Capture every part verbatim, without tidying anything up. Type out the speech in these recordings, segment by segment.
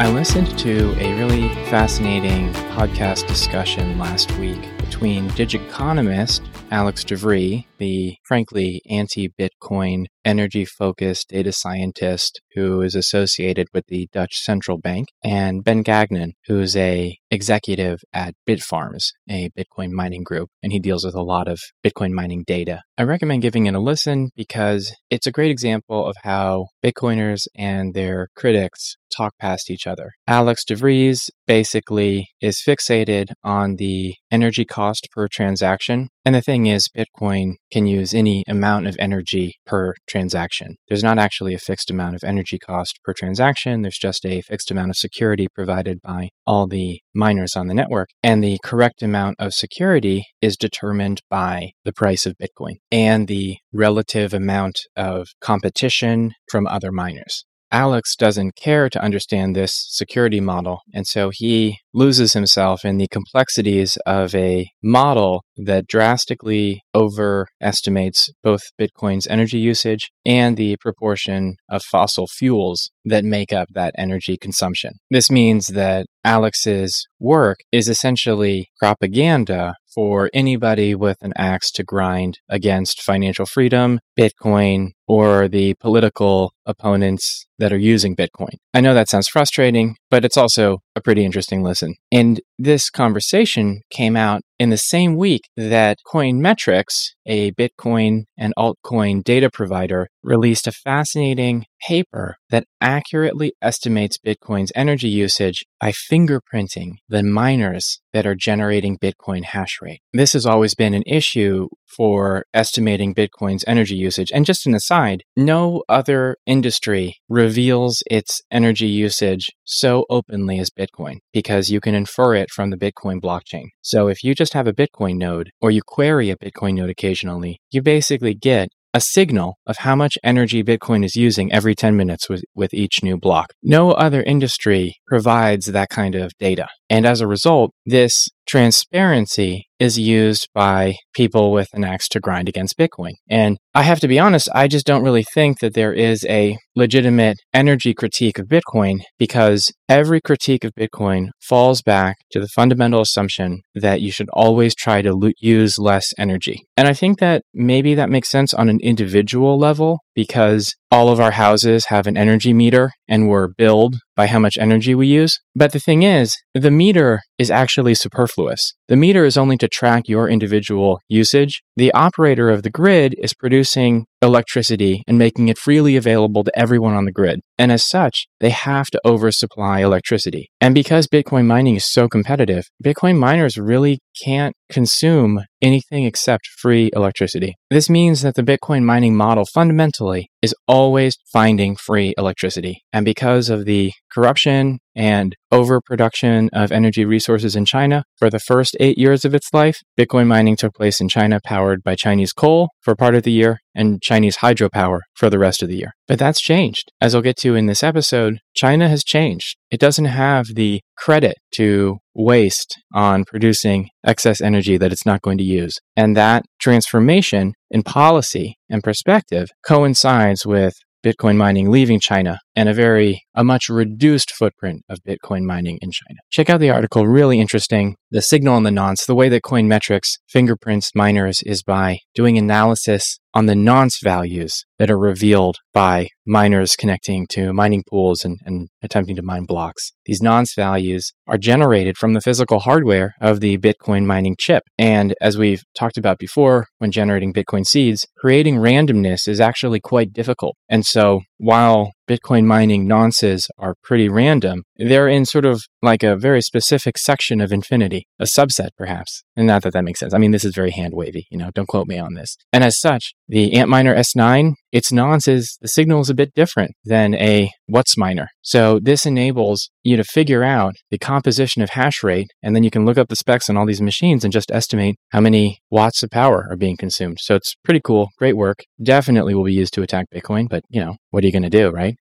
I listened to a really fascinating podcast discussion last week between digiconomist Alex DeVries, the frankly anti-Bitcoin, energy-focused data scientist who is associated with the Dutch Central Bank, and Ben Gagnon, who is an executive at BitFarms, a Bitcoin mining group, and he deals with a lot of Bitcoin mining data. I recommend giving it a listen because it's a great example of how Bitcoiners and their critics talk past each other. Alex DeVries basically is fixated on the energy cost per transaction. And the thing is, Bitcoin can use any amount of energy per transaction. There's not actually a fixed amount of energy cost per transaction. There's just a fixed amount of security provided by all the miners on the network. And the correct amount of security is determined by the price of Bitcoin and the relative amount of competition from other miners. Alex doesn't care to understand this security model, and so he loses himself in the complexities of a model that drastically overestimates both Bitcoin's energy usage and the proportion of fossil fuels that make up that energy consumption. This means that Alex's work is essentially propaganda for anybody with an axe to grind against financial freedom, Bitcoin, or the political opponents that are using Bitcoin. I know that sounds frustrating, but it's also a pretty interesting listen. And this conversation came out in the same week that CoinMetrics, a Bitcoin and altcoin data provider, released a fascinating paper that accurately estimates Bitcoin's energy usage by fingerprinting the miners that are generating Bitcoin hash rate. This has always been an issue for estimating Bitcoin's energy usage. And just an aside, no other industry reveals its energy usage so openly as Bitcoin, because you can infer it from the Bitcoin blockchain. So if you just have a Bitcoin node, or you query a Bitcoin node occasionally, you basically get a signal of how much energy Bitcoin is using every ten minutes with, with each new block. No other industry provides that kind of data. And as a result, this transparency is used by people with an axe to grind against Bitcoin. And I have to be honest, I just don't really think that there is a legitimate energy critique of Bitcoin, because every critique of Bitcoin falls back to the fundamental assumption that you should always try to lo- use less energy. And I think that maybe that makes sense on an individual level, because all of our houses have an energy meter and we're billed by how much energy we use. But the thing is, the meter is actually superfluous. The meter is only to track your individual usage. The operator of the grid is producing electricity and making it freely available to everyone on the grid. And as such, they have to oversupply electricity. And because Bitcoin mining is so competitive, Bitcoin miners really can't consume anything except free electricity. This means that the Bitcoin mining model fundamentally is always finding free electricity. And because of the corruption and overproduction of energy resources in China, for the first eight years of its life, Bitcoin mining took place in China, powered by Chinese coal for part of the year and Chinese hydropower for the rest of the year. But that's changed. As I'll get to in this episode, China has changed. It doesn't have the credit to waste on producing excess energy that it's not going to use. And that transformation in policy and perspective coincides with Bitcoin mining leaving China and a very, a much reduced footprint of Bitcoin mining in China. Check out the article, really interesting. The signal and the nonce, the way that CoinMetrics fingerprints miners is by doing analysis on the nonce values that are revealed by miners connecting to mining pools and, and attempting to mine blocks. These nonce values are generated from the physical hardware of the Bitcoin mining chip. And as we've talked about before, when generating Bitcoin seeds, creating randomness is actually quite difficult. And so while Bitcoin mining nonces are pretty random, they're in sort of like a very specific section of infinity, a subset perhaps. And not that that makes sense. I mean, this is very hand-wavy, you know, don't quote me on this. And as such, the Antminer S nine, its nonce is, the signal is a bit different than a Whatsminer. So this enables you to figure out the composition of hash rate, and then you can look up the specs on all these machines and just estimate how many watts of power are being consumed. So it's pretty cool, great work. Definitely will be used to attack Bitcoin, but you know, what are you going to do, right?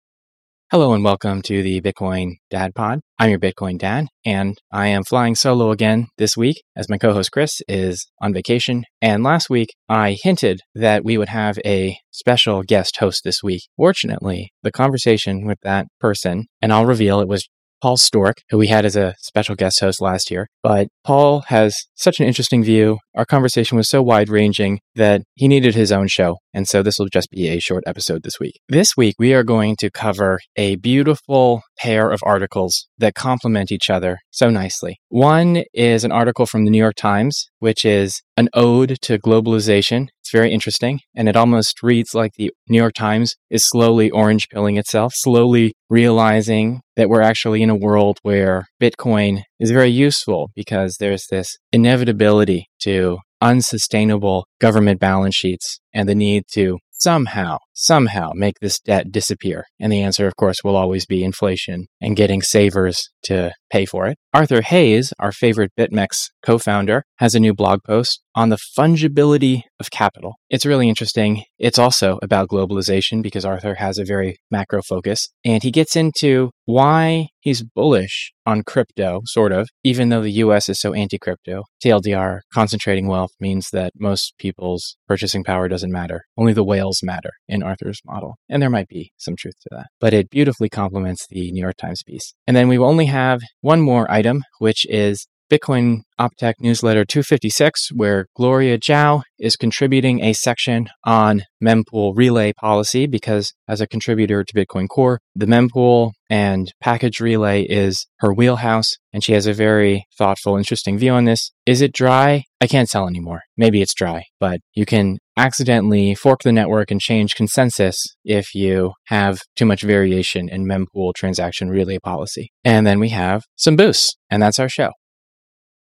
Hello and welcome to the Bitcoin Dad Pod. I'm your Bitcoin Dad, and I am flying solo again this week as my co-host Chris is on vacation. And last week, I hinted that we would have a special guest host this week. Fortunately, the conversation with that person, and I'll reveal it was Paul Stork, who we had as a special guest host last year. But Paul has such an interesting view. Our conversation was so wide-ranging that he needed his own show. And so this will just be a short episode this week. This week, we are going to cover a beautiful pair of articles that complement each other so nicely. One is an article from the New York Times, which is an ode to globalization. It's very interesting, and it almost reads like the New York Times is slowly orange pilling itself, slowly realizing that we're actually in a world where Bitcoin is very useful because there's this inevitability to unsustainable government balance sheets and the need to somehow, somehow make this debt disappear. And the answer, of course, will always be inflation and getting savers to pay for it. Arthur Hayes, our favorite BitMEX co-founder, has a new blog post on the fungibility of capital. It's really interesting. It's also about globalization because Arthur has a very macro focus. And he gets into why he's bullish on crypto, sort of, even though the U S is so anti-crypto. T L D R, concentrating wealth, means that most people's purchasing power doesn't matter. Only the whales matter in Arthur's model. And there might be some truth to that. But it beautifully complements the New York Times piece. And then we will only have one more item, which is Bitcoin Optech Newsletter two fifty-six, where Gloria Zhao is contributing a section on mempool relay policy because as a contributor to Bitcoin Core, the mempool and package relay is her wheelhouse, and she has a very thoughtful, interesting view on this. Is it dry? I can't tell anymore. Maybe it's dry, but you can accidentally fork the network and change consensus if you have too much variation in mempool transaction relay policy. And then we have some boosts, and that's our show.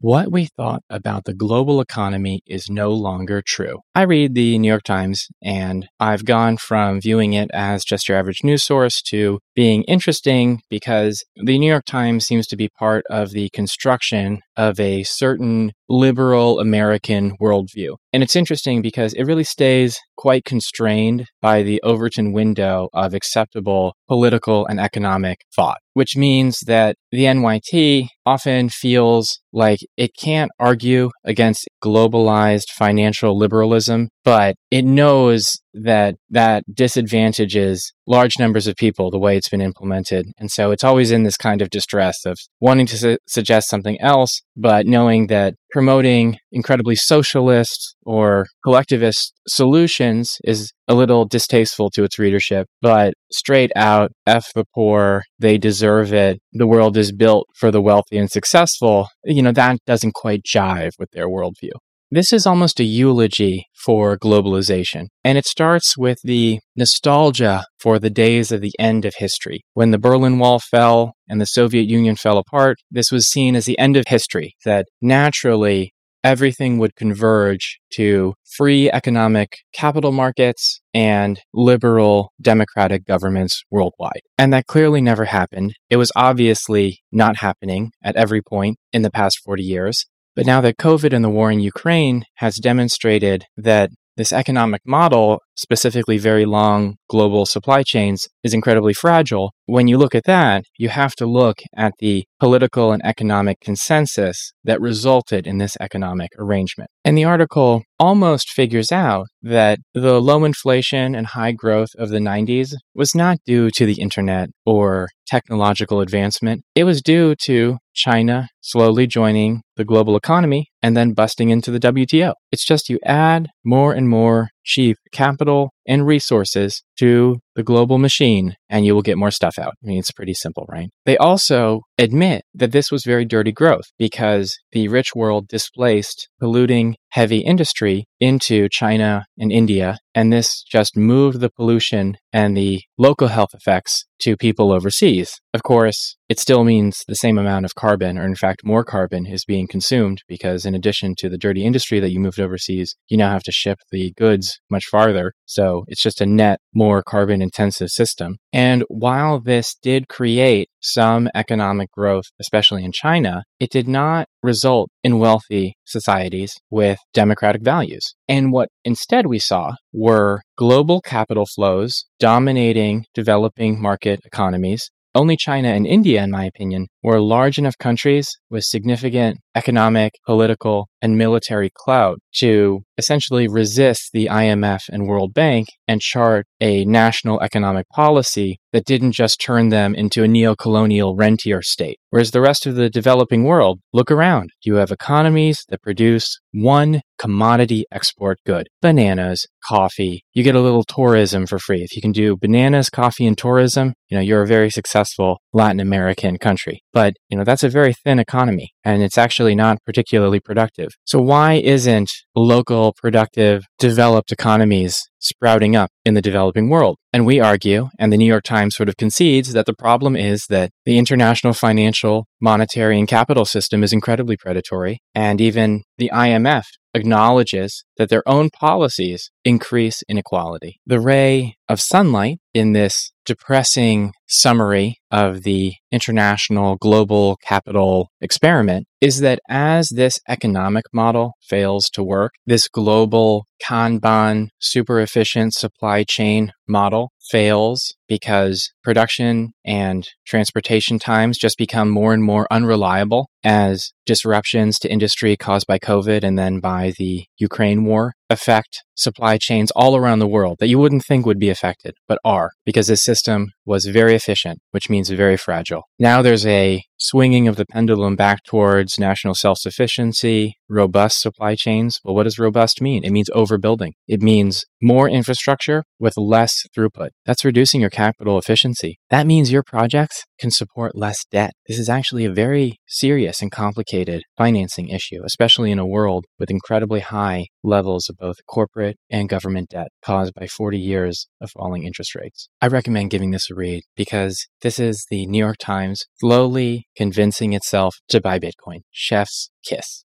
What we thought about the global economy is no longer true. I read the New York Times, and I've gone from viewing it as just your average news source to being interesting because the New York Times seems to be part of the construction of a certain liberal American worldview. And it's interesting because it really stays quite constrained by the Overton window of acceptable political and economic thought, which means that the N Y T often feels like it can't argue against globalized financial liberalism, but it knows that that disadvantages large numbers of people the way it's been implemented. And so it's always in this kind of distress of wanting to su- suggest something else, but knowing that promoting incredibly socialist or collectivist solutions is a little distasteful to its readership, but straight out, F the poor, they deserve it, the world is built for the wealthy and successful, you know, that doesn't quite jive with their worldview. This is almost a eulogy for globalization, and it starts with the nostalgia for the days of the end of history. When the Berlin Wall fell and the Soviet Union fell apart, this was seen as the end of history, that naturally everything would converge to free economic capital markets and liberal democratic governments worldwide. And that clearly never happened. It was obviously not happening at every point in the past forty years. But now that COVID and the war in Ukraine has demonstrated that this economic model, specifically very long global supply chains, is incredibly fragile, when you look at that, you have to look at the political and economic consensus that resulted in this economic arrangement. And the article almost figures out that the low inflation and high growth of the nineties was not due to the internet or technological advancement. It was due to China slowly joining the global economy and then busting into the W T O. It's just you add more and more cheap capital and resources to the global machine, and you will get more stuff out. I mean, it's pretty simple, right? They also admit that this was very dirty growth because the rich world displaced polluting heavy industry into China and India, and this just moved the pollution and the local health effects to people overseas. Of course, it still means the same amount of carbon, or in fact, more carbon is being consumed because in addition to the dirty industry that you moved overseas, you now have to ship the goods much farther. So it's just a net more carbon-intensive system. And while this did create some economic growth, especially in China, it did not result in wealthy societies with democratic values. And what instead we saw were global capital flows dominating developing market economies. Only China and India, in my opinion, were large enough countries with significant economic, political, and military clout to essentially resist the I M F and World Bank and chart a national economic policy that didn't just turn them into a neo-colonial rentier state. Whereas the rest of the developing world, look around. You have economies that produce one commodity export good, bananas, coffee. You get a little tourism for free. If you can do bananas, coffee, and tourism, you know, you're a very successful Latin American country. But, you know, that's a very thin economy, and it's actually not particularly productive. So why isn't local, productive, developed economies sprouting up in the developing world? And we argue, and the New York Times sort of concedes, that the problem is that the international financial, monetary, and capital system is incredibly predatory, and even the I M F acknowledges that their own policies increase inequality. The ray of sunlight in this depressing summary of the international global capital experiment is that as this economic model fails to work, this global Kanban super efficient supply chain model fails because production and transportation times just become more and more unreliable as disruptions to industry caused by COVID and then by the Ukraine war affect supply chains all around the world that you wouldn't think would be affected, but are, because this system was very efficient, which means very fragile. Now there's a swinging of the pendulum back towards national self-sufficiency, robust supply chains. Well, what does robust mean? It means overbuilding. It means more infrastructure with less throughput. That's reducing your capital efficiency. That means your projects can support less debt. This is actually a very serious and complicated financing issue, especially in a world with incredibly high levels of both corporate and government debt caused by forty years of falling interest rates. I recommend giving this a read because this is the New York Times slowly convincing itself to buy Bitcoin. Chef's kiss.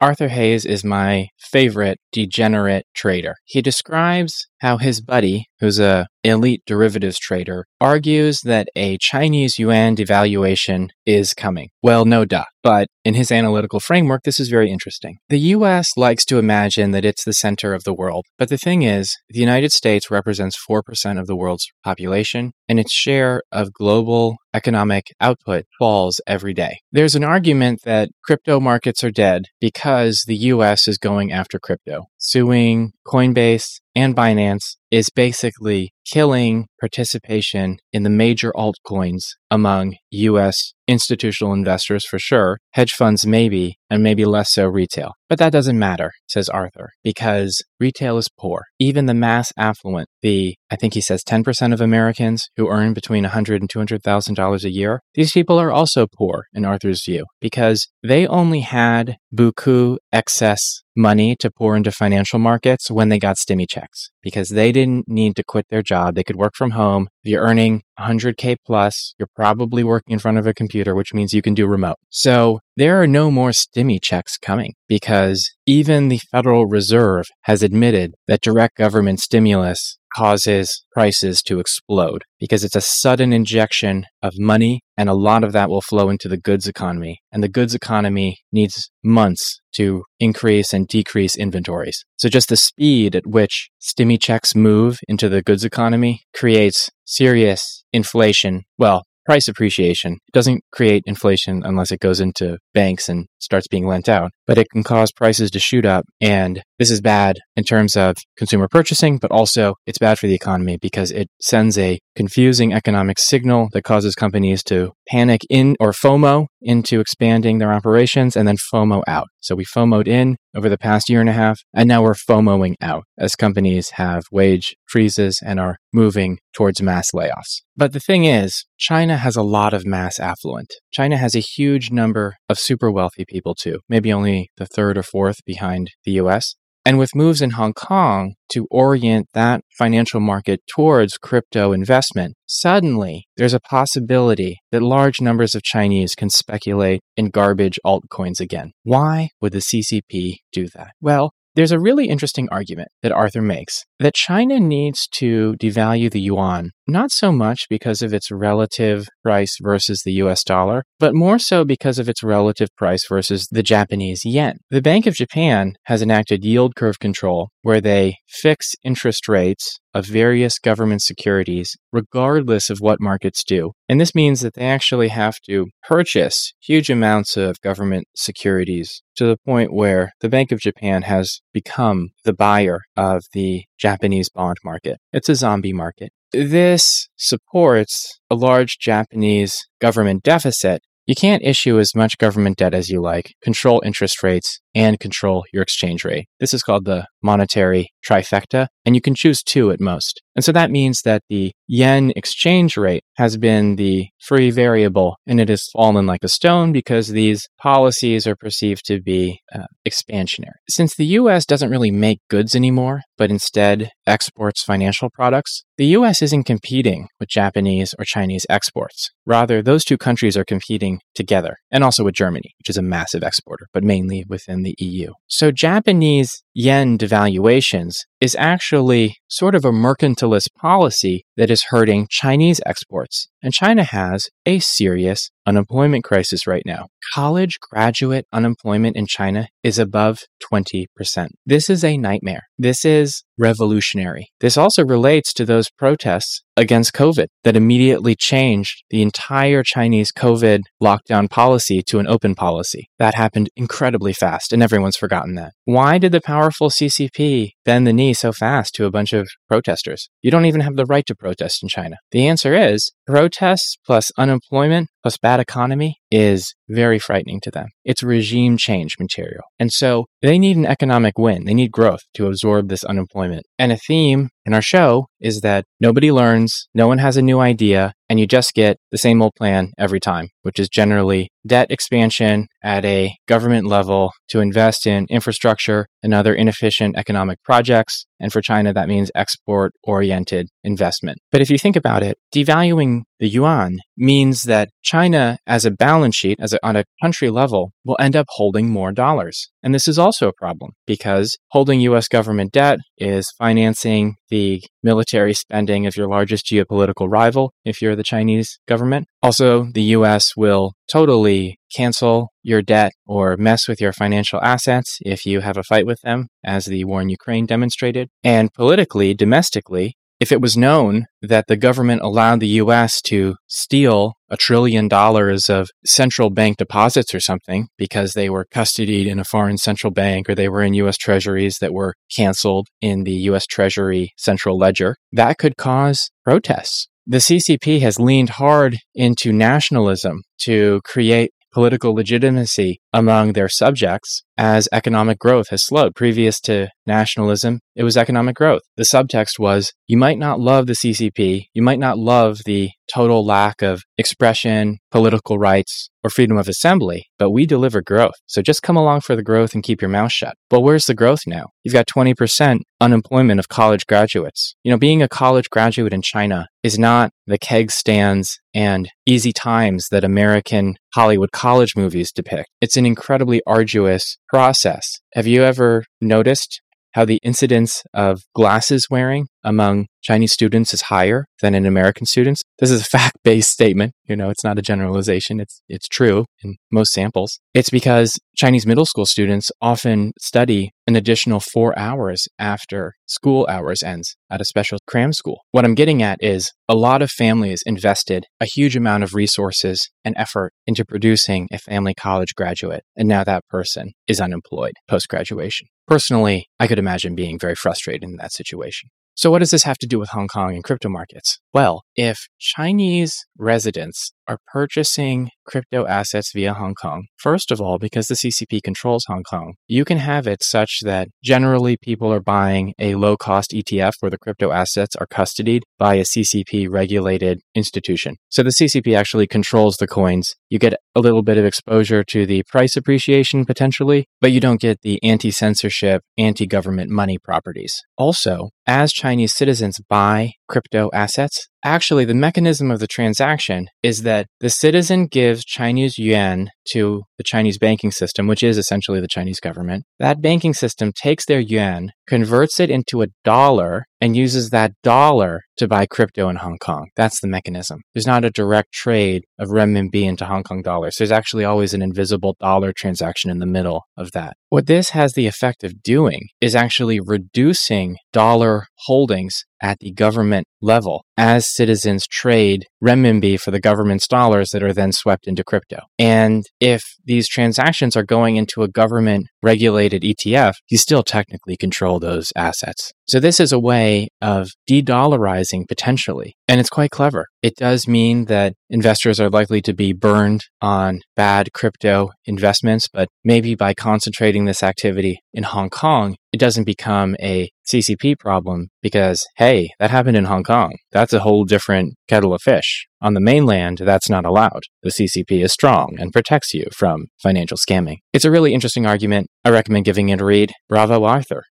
Arthur Hayes is my favorite degenerate trader. He describes how his buddy, who's a elite derivatives trader, argues that a Chinese yuan devaluation is coming. Well, no duh. But in his analytical framework, this is very interesting. The U S likes to imagine that it's the center of the world. But the thing is, the United States represents four percent of the world's population, and its share of global economic output falls every day. There's an argument that crypto markets are dead because the U S is going after crypto, suing Coinbase and Binance, is basically killing participation in the major altcoins among U S institutional investors for sure, hedge funds maybe, and maybe less so retail. But that doesn't matter, says Arthur, because retail is poor. Even the mass affluent, the, I think he says ten percent of Americans who earn between one hundred thousand dollars and two hundred thousand dollars a year, these people are also poor in Arthur's view, because they only had beaucoup excess money to pour into financial markets when they got stimmy checks, because they didn't need to quit their job. They could work from home. If you're earning one hundred K plus, you're probably working in front of a computer, which means you can do remote. So there are no more stimmy checks coming because even the Federal Reserve has admitted that direct government stimulus causes prices to explode because it's a sudden injection of money, and a lot of that will flow into the goods economy. And the goods economy needs months to increase and decrease inventories. So just the speed at which stimmy checks move into the goods economy creates serious inflation. Well, price appreciation. It doesn't create inflation unless it goes into banks and starts being lent out, but it can cause prices to shoot up. And this is bad in terms of consumer purchasing, but also it's bad for the economy because it sends a confusing economic signal that causes companies to panic in or FOMO into expanding their operations and then FOMO out. So we FOMOed in over the past year and a half, and now we're FOMOing out as companies have wage freezes and are moving towards mass layoffs. But the thing is, China has a lot of mass affluent. China has a huge number of super wealthy people too, maybe only the third or fourth behind the U S. And with moves in Hong Kong to orient that financial market towards crypto investment, suddenly there's a possibility that large numbers of Chinese can speculate in garbage altcoins again. Why would the C C P do that? Well, there's a really interesting argument that Arthur makes that China needs to devalue the yuan, not so much because of its relative price versus the U S dollar, but more so because of its relative price versus the Japanese yen. The Bank of Japan has enacted yield curve control, where they fix interest rates of various government securities, regardless of what markets do. And this means that they actually have to purchase huge amounts of government securities to the point where the Bank of Japan has become the buyer of the Japanese bond market. It's a zombie market. This supports a large Japanese government deficit. You can't issue as much government debt as you like, control interest rates, and control your exchange rate. This is called the monetary trifecta, and you can choose two at most. And so that means that the yen exchange rate has been the free variable, and it has fallen like a stone because these policies are perceived to be uh, expansionary. Since the U S doesn't really make goods anymore, but instead exports financial products, the U S isn't competing with Japanese or Chinese exports. Rather, those two countries are competing together, and also with Germany, which is a massive exporter, but mainly within the E U. So Japanese yen devaluations is actually sort of a mercantilist policy that is hurting Chinese exports. And China has a serious unemployment crisis right now. College graduate unemployment in China is above twenty percent. This is a nightmare. This is revolutionary. This also relates to those protests against COVID that immediately changed the entire Chinese COVID lockdown policy to an open policy. That happened incredibly fast, and everyone's forgotten that. Why did the powerful C C P bend the knee so fast to a bunch of protesters? You don't even have the right to protest in China. The answer is protests plus unemployment plus bad economy is very frightening to them. It's regime change material. And so they need an economic win. They need growth to absorb this unemployment. And a theme in our show is that nobody learns, no one has a new idea, and you just get the same old plan every time, which is generally debt expansion at a government level to invest in infrastructure and other inefficient economic projects. And for China, that means export-oriented investment. But if you think about it, devaluing the yuan means that China, as a balance sheet, as a, on a country level, will end up holding more dollars. And this is also a problem because holding U S government debt is financing the military spending of your largest geopolitical rival, if you're the Chinese government. Also, the U S will totally cancel your debt or mess with your financial assets if you have a fight with them, as the war in Ukraine demonstrated. And politically, domestically, if it was known that the government allowed the U S to steal a trillion dollars of central bank deposits or something because they were custodied in a foreign central bank or they were in U S treasuries that were canceled in the U S Treasury central ledger, that could cause protests. The C C P has leaned hard into nationalism to create political legitimacy among their subjects as economic growth has slowed. Previous to nationalism, it was economic growth. The subtext was, you might not love the C C P, you might not love the total lack of expression, political rights, or freedom of assembly, but we deliver growth. So just come along for the growth and keep your mouth shut. But where's the growth now? You've got twenty percent unemployment of college graduates. You know, being a college graduate in China is not the keg stands and easy times that American Hollywood college movies depict. It's an incredibly arduous process. Have you ever noticed how the incidence of glasses wearing among Chinese students is higher than in American students? This is a fact-based statement. You know, it's not a generalization. It's it's true in most samples. It's because Chinese middle school students often study an additional four hours after school hours ends at a special cram school. What I'm getting at is a lot of families invested a huge amount of resources and effort into producing a family college graduate, and now that person is unemployed post-graduation. Personally, I could imagine being very frustrated in that situation. So what does this have to do with Hong Kong and crypto markets? Well, if Chinese residents are purchasing crypto assets via Hong Kong, first of all, because the C C P controls Hong Kong, you can have it such that generally people are buying a low-cost E T F where the crypto assets are custodied by a C C P-regulated institution. So the C C P actually controls the coins. You get a little bit of exposure to the price appreciation potentially, but you don't get the anti-censorship, anti-government money properties. Also, as Chinese citizens buy crypto assets, Actually, the mechanism of the transaction is that the citizen gives Chinese yuan to the Chinese banking system, which is essentially the Chinese government. That banking system takes their yuan, converts it into a dollar, and uses that dollar to buy crypto in Hong Kong. That's the mechanism. There's not a direct trade of renminbi into Hong Kong dollars. There's actually always an invisible dollar transaction in the middle of that. What this has the effect of doing is actually reducing dollar holdings at the government level as citizens trade renminbi for the government's dollars that are then swept into crypto. And if these transactions are going into a government-regulated E T F, you still technically control those assets. So this is a way of de-dollarizing potentially, and it's quite clever. It does mean that investors are likely to be burned on bad crypto investments, but maybe by concentrating this activity in Hong Kong, it doesn't become a C C P problem because, hey, that happened in Hong Kong. That's a whole different kettle of fish. On the mainland, that's not allowed. The C C P is strong and protects you from financial scamming. It's a really interesting argument. I recommend giving it a read. Bravo, Arthur.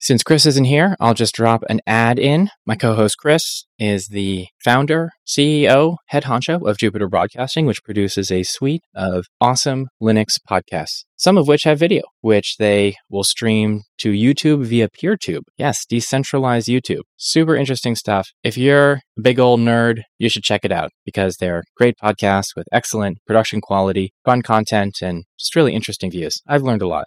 Since Chris isn't here, I'll just drop an ad in. My co-host Chris is the founder, C E O, head honcho of Jupiter Broadcasting, which produces a suite of awesome Linux podcasts, some of which have video, which they will stream to YouTube via PeerTube. Yes, decentralized YouTube. Super interesting stuff. If you're a big old nerd, you should check it out because they're great podcasts with excellent production quality, fun content, and just really interesting views. I've learned a lot.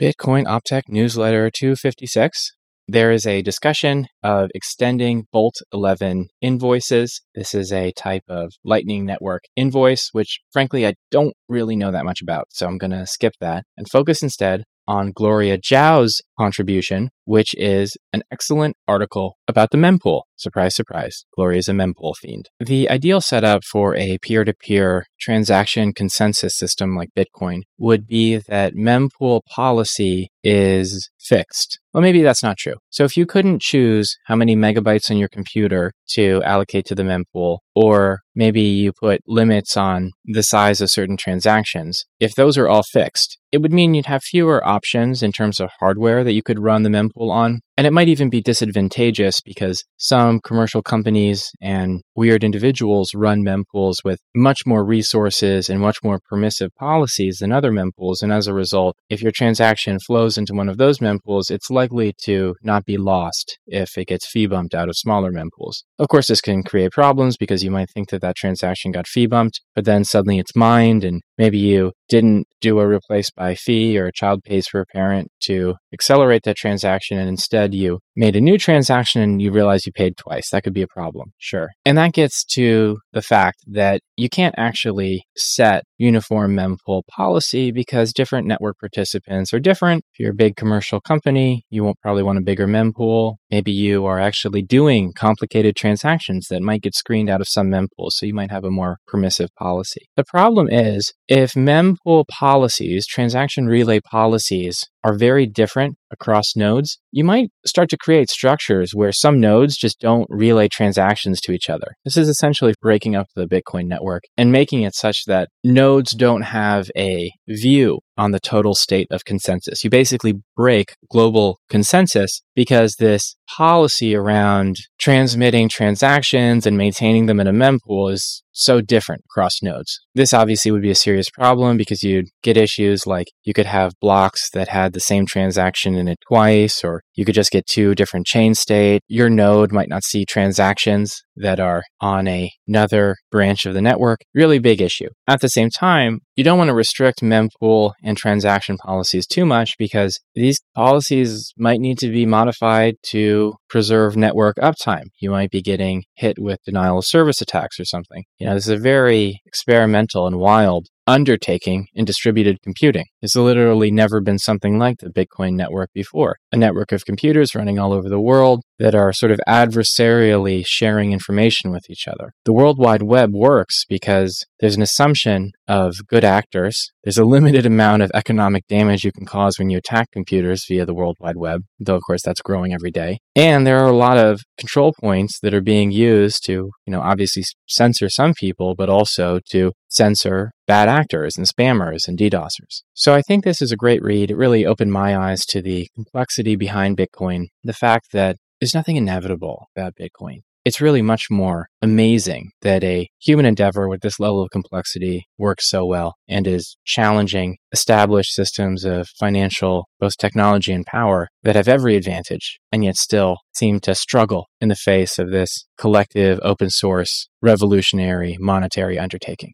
Bitcoin Optech newsletter two fifty-six. There is a discussion of extending Bolt eleven invoices. This is a type of Lightning Network invoice, which frankly, I don't really know that much about. So I'm going to skip that and focus instead on Gloria Zhao's contribution, which is an excellent article about the mempool. Surprise, surprise. Gloria is a mempool fiend. The ideal setup for a peer-to-peer transaction consensus system like Bitcoin would be that mempool policy is fixed. Well, maybe that's not true. So if you couldn't choose how many megabytes on your computer to allocate to the mempool, or maybe you put limits on the size of certain transactions, if those are all fixed, it would mean you'd have fewer options in terms of hardware that you could run the mempool on. And it might even be disadvantageous because some commercial companies and weird individuals run mempools with much more resources and much more permissive policies than other mempools. And as a result, if your transaction flows into one of those mempools, it's likely to not be lost if it gets fee bumped out of smaller mempools. Of course, this can create problems because you might think that that transaction got fee bumped, but then suddenly it's mined and maybe you didn't do a replace by fee or a child pays for a parent to accelerate that transaction and instead you made a new transaction and you realize you paid twice. That could be a problem, sure. And that gets to the fact that you can't actually set uniform mempool policy because different network participants are different. If you're a big commercial company, you won't probably want a bigger mempool. Maybe you are actually doing complicated transactions that might get screened out of some mempools, so you might have a more permissive policy. The problem is if mempool policies, transaction relay policies, are very different across nodes, you might start to create structures where some nodes just don't relay transactions to each other. This is essentially breaking up the Bitcoin network and making it such that nodes don't have a view on the total state of consensus. You basically break global consensus because this policy around transmitting transactions and maintaining them in a mempool is so different across nodes. This obviously would be a serious problem because you'd get issues like you could have blocks that had the same transaction in it twice, or you could just get two different chain state. Your node might not see transactions that are on a, another branch of the network. Really big issue. At the same time, you don't want to restrict mempool and transaction policies too much because these policies might need to be modified to preserve network uptime. You might be getting hit with denial of service attacks or something. You know, this is a very experimental and wild undertaking in distributed computing. There's literally never been something like the Bitcoin network before. A network of computers running all over the world that are sort of adversarially sharing information with each other. The World Wide Web works because there's an assumption of good actors. There's a limited amount of economic damage you can cause when you attack computers via the World Wide Web, though of course that's growing every day. And there are a lot of control points that are being used to, you know, obviously censor some people, but also to censor bad actors and spammers and DDoSers. So I think this is a great read. It really opened my eyes to the complexity behind Bitcoin, the fact that there's nothing inevitable about Bitcoin. It's really much more amazing that a human endeavor with this level of complexity works so well and is challenging established systems of financial, both technology and power, that have every advantage and yet still seem to struggle in the face of this collective, open source, revolutionary monetary undertaking.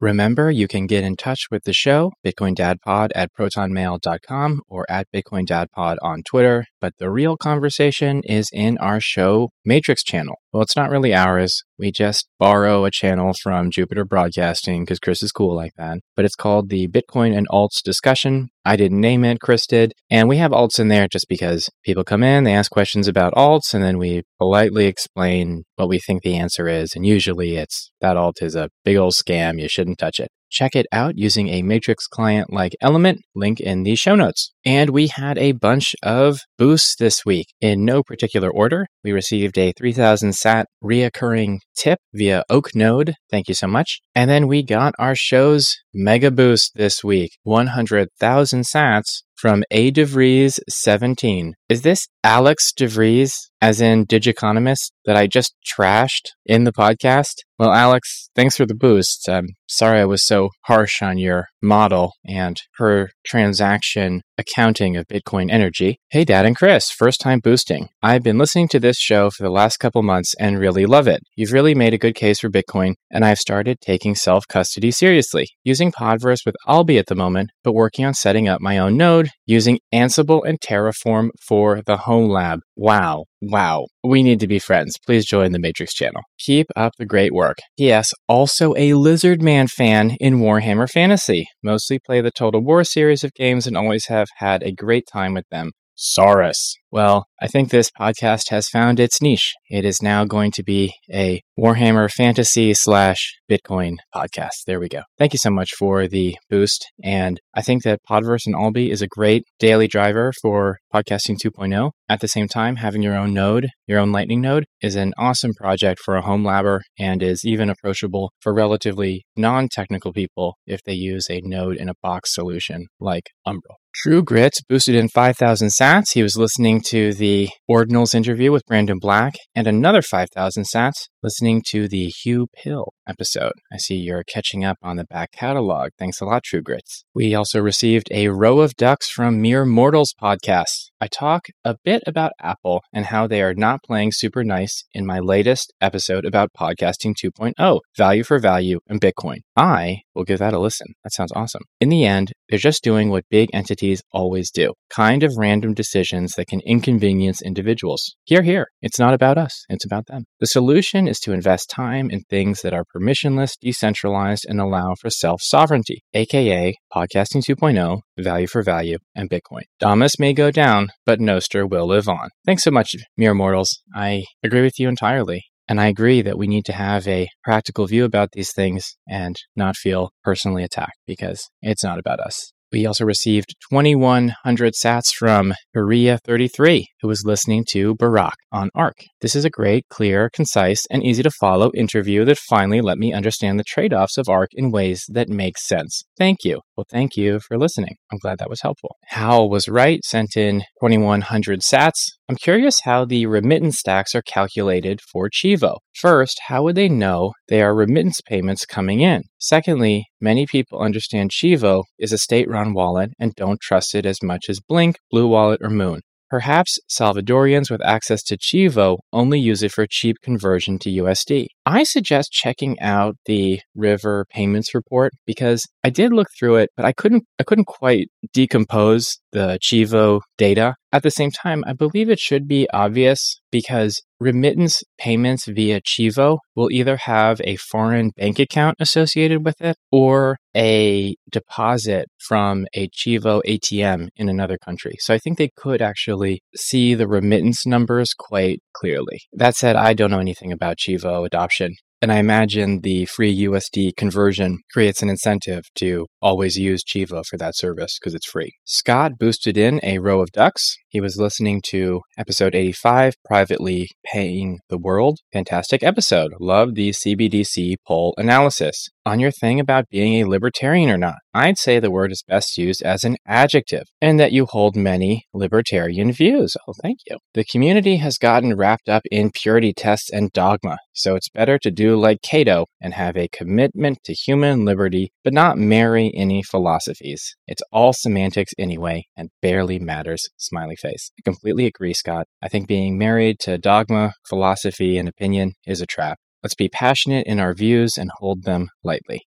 Remember, you can get in touch with the show, bitcoindadpod at protonmail dot com or at bitcoindadpod on Twitter. But the real conversation is in our show Matrix channel. Well, it's not really ours. We just borrow a channel from Jupiter Broadcasting because Chris is cool like that. But it's called the Bitcoin and Alts Discussion. I didn't name it, Chris did. And we have alts in there just because people come in, they ask questions about alts, and then we politely explain what we think the answer is. And usually it's that alt is a big old scam. You shouldn't touch it. Check it out using a Matrix client-like element, link in the show notes. And we had a bunch of boosts this week in no particular order. We received a three thousand S A T reoccurring tip via Oaknode. Thank you so much. And then we got our show's mega boost this week, one hundred thousand S A Ts from A. DeVries seventeen. Is this Alex DeVries, as in Digiconomist, that I just trashed in the podcast? Well, Alex, thanks for the boost. I'm sorry I was so harsh on your model and per transaction accounting of Bitcoin Energy. Hey, Dad and Chris, first time boosting. I've been listening to this show for the last couple months and really love it. You've really made a good case for Bitcoin, and I've started taking self-custody seriously, using Podverse with Alby at the moment, but working on setting up my own node, using Ansible and Terraform for the home lab. Wow. Wow. We need to be friends. Please join the Matrix channel. Keep up the great work. P S. Also a Lizard Man fan in Warhammer Fantasy. Mostly play the Total War series of games and always have had a great time with them. Saurus. Well, I think this podcast has found its niche. It is now going to be a Warhammer Fantasy slash Bitcoin podcast. There we go. Thank you so much for the boost. And I think that Podverse and Alby is a great daily driver for podcasting two point oh. At the same time, having your own node, your own Lightning node, is an awesome project for a home labber and is even approachable for relatively non-technical people if they use a node in a box solution like Umbrel. True Grits boosted in five thousand S A Ts. He was listening to the Ordinals interview with Brandon Black, and another five thousand S A Ts listening to the Hugh Pill episode. I see you're catching up on the back catalog. Thanks a lot, True Grits. We also received a row of ducks from Mere Mortals Podcast. I talk a bit about Apple and how they are not playing super nice in my latest episode about podcasting two point oh, value for value and Bitcoin. I will give that a listen. That sounds awesome. In the end, they're just doing what big entities always do, kind of random decisions that can inconvenience individuals. Hear, hear. It's not about us. It's about them. The solution is to invest time in things that are permissionless, decentralized, and allow for self-sovereignty, aka podcasting two point oh, value for value, and Bitcoin. Damus may go down, but Nostr will live on. Thanks so much, Mere Mortals. I agree with you entirely. And I agree that we need to have a practical view about these things and not feel personally attacked because it's not about us. We also received twenty-one hundred S A Ts from Korea thirty-three, who was listening to Barack on A R C. This is a great, clear, concise, and easy-to-follow interview that finally let me understand the trade-offs of A R C in ways that make sense. Thank you. Well, thank you for listening. I'm glad that was helpful. Hal was right, sent in twenty-one hundred S A Ts. I'm curious how the remittance stacks are calculated for Chivo. First, how would they know they are remittance payments coming in? Secondly, many people understand Chivo is a state-run wallet and don't trust it as much as Blink, Blue Wallet, or Moon. Perhaps Salvadorians with access to Chivo only use it for cheap conversion to U S D. I suggest checking out the River Payments report because I did look through it, but I couldn't I couldn't quite decompose the Chivo data. At the same time, I believe it should be obvious because remittance payments via Chivo will either have a foreign bank account associated with it or a deposit from a Chivo A T M in another country. So I think they could actually see the remittance numbers quite clearly. That said, I don't know anything about Chivo adoption. And I imagine the free U S D conversion creates an incentive to always use Chivo for that service because it's free. Scott boosted in a row of ducks. He was listening to episode eighty-five, Privately Paying the World. Fantastic episode. Love the C B D C poll analysis. On your thing about being a libertarian or not. I'd say the word is best used as an adjective, and that you hold many libertarian views. Oh, thank you. The community has gotten wrapped up in purity tests and dogma, so it's better to do like Cato and have a commitment to human liberty, but not marry any philosophies. It's all semantics anyway, and barely matters, smiley face. I completely agree, Scott. I think being married to dogma, philosophy, and opinion is a trap. Let's be passionate in our views and hold them lightly.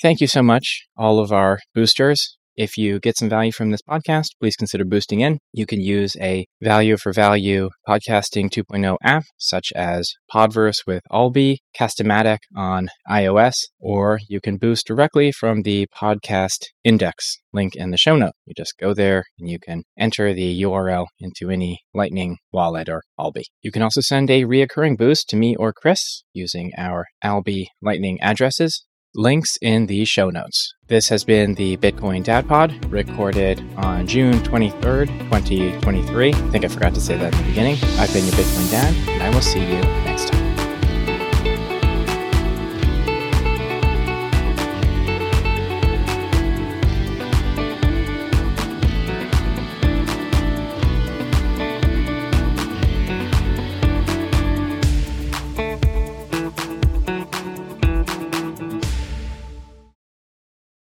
Thank you so much, all of our boosters. If you get some value from this podcast, please consider boosting in. You can use a value for value podcasting two point oh app, such as Podverse with Alby, Castomatic on iOS, or you can boost directly from the podcast index link in the show note. You just go there and you can enter the U R L into any Lightning wallet or Alby. You can also send a reoccurring boost to me or Chris using our Alby Lightning addresses. Links in the show notes. This has been the Bitcoin Dad Pod, recorded on June twenty-third, twenty twenty-three. I think I forgot to say that at the beginning. I've been your Bitcoin Dad, and I will see you next time.